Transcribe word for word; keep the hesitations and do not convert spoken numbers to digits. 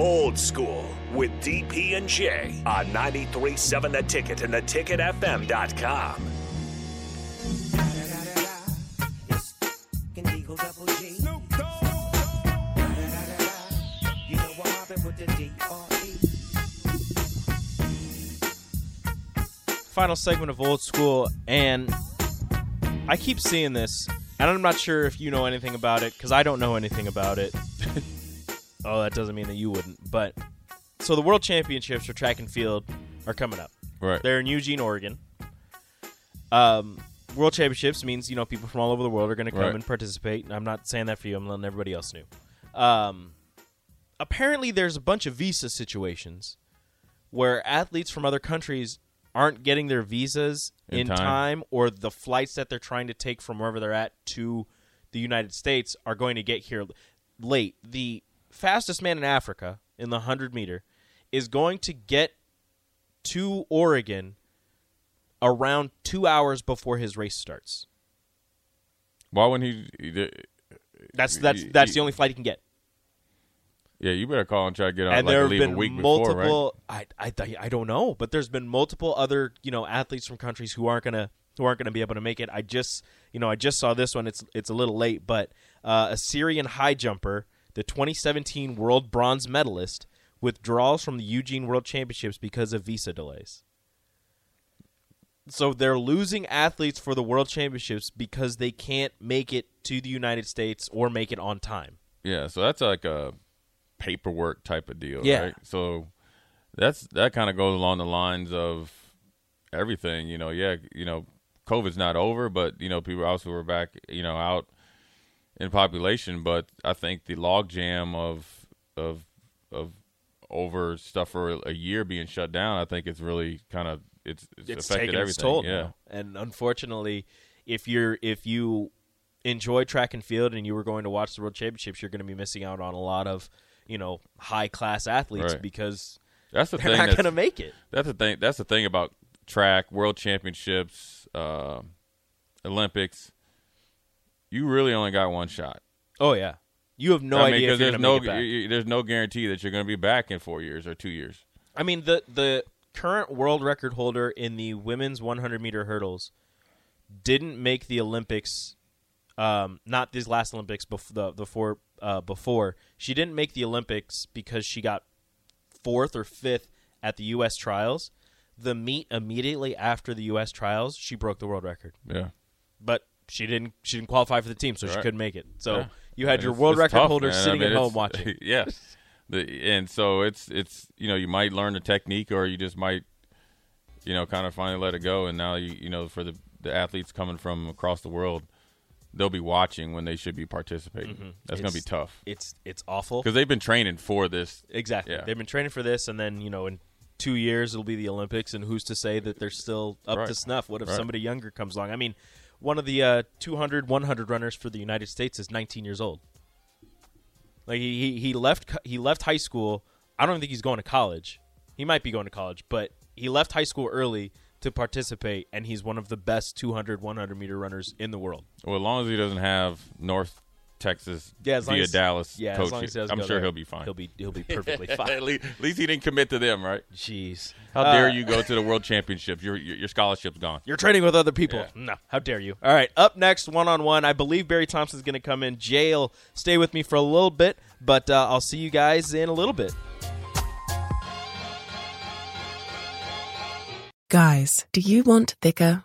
Old School with D P and J on ninety-three point seven The Ticket and the ticket F M dot com. Final segment of Old School, and I keep seeing this, and I'm not sure if you know anything about it, because I don't know anything about it. Oh, that doesn't mean that you wouldn't. But so the World Championships for track and field are coming up. Right. They're in Eugene, Oregon. Um, World Championships means, you know, people from all over the world are going to come right. and participate. And I'm not saying that for you. I'm letting everybody else know. Um, apparently, there's a bunch of visa situations where athletes from other countries aren't getting their visas in, in time. time, or the flights that they're trying to take from wherever they're at to the United States are going to get here late. The fastest man in Africa in the one hundred meter is going to get to Oregon around two hours before his race starts. Why wouldn't he? he that's that's he, that's he, the only flight he can get. Yeah, you better call and try to get on. And like there have leave been a week multiple. Before, right? I, I I don't know, but there's been multiple other you know athletes from countries who aren't gonna who aren't gonna be able to make it. I just you know I just saw this one. It's it's a little late, but uh, a Syrian high jumper, the twenty seventeen world bronze medalist, withdraws from the Eugene World Championships because of visa delays. So they're losing athletes for the World Championships because they can't make it to the United States or make it on time. Yeah, so that's like a paperwork type of deal, yeah. right? So that's that kind of goes along the lines of everything, you know, yeah, you know, COVID's not over, but, you know, people also were back, you know, out in population, but I think the logjam of of of over stuff for a year being shut down, I think it's really kind of it's it's, it's affected everything. Its toll yeah. Now. And unfortunately, if you're if you enjoy track and field and you were going to watch the World Championships, you're going to be missing out on a lot of, you know, high class athletes right. because that's the they're thing not going to make it. That's the thing. That's the thing about track, World Championships, uh, Olympics. You really only got one shot. Oh, yeah. You have no I mean, idea if you're going to no, make it back. You, there's no guarantee that you're going to be back in four years or two years. I mean, the, the current world record holder in the women's one hundred meter hurdles didn't make the Olympics, um, not these last Olympics, bef- the, the four, uh, before. She didn't make the Olympics because she got fourth or fifth at the U S trials. The meet immediately after the U S trials, she broke the world record. Yeah. But She didn't. She didn't qualify for the team, so right. she couldn't make it. So yeah. you had your it's, world it's record tough, holder man. sitting I mean, at home watching. Yes, the, and so it's it's you know you might learn a technique, or you just might you know kind of finally let it go. And now you you know for the, the athletes coming from across the world, they'll be watching when they should be participating. Mm-hmm. That's going to be tough. It's it's awful because they've been training for this. Exactly, yeah. They've been training for this, and then you know in two years it'll be the Olympics, and who's to say that they're still up right. to snuff? What if right. somebody younger comes along? I mean. One of the uh, two hundred, one hundred runners for the United States is nineteen years old. Like he, he he left he left high school. I don't think he's going to college. He might be going to college, but he left high school early to participate, and he's one of the best two hundred, one hundred meter runners in the world. Well, as long as he doesn't have North Texas yeah, via as, Dallas yeah, coach, as as I'm sure there, he'll be fine. He'll be he'll be perfectly fine. At least, at least he didn't commit to them, right? Jeez, how uh, dare you go to the World Championships? Your, your your scholarship's gone. You're training with other people. Yeah. No, how dare you? All right, up next, one on one. I believe Barry Thompson's going to come in. Jay'll stay with me for a little bit, but uh, I'll see you guys in a little bit. Guys, do you want thicker,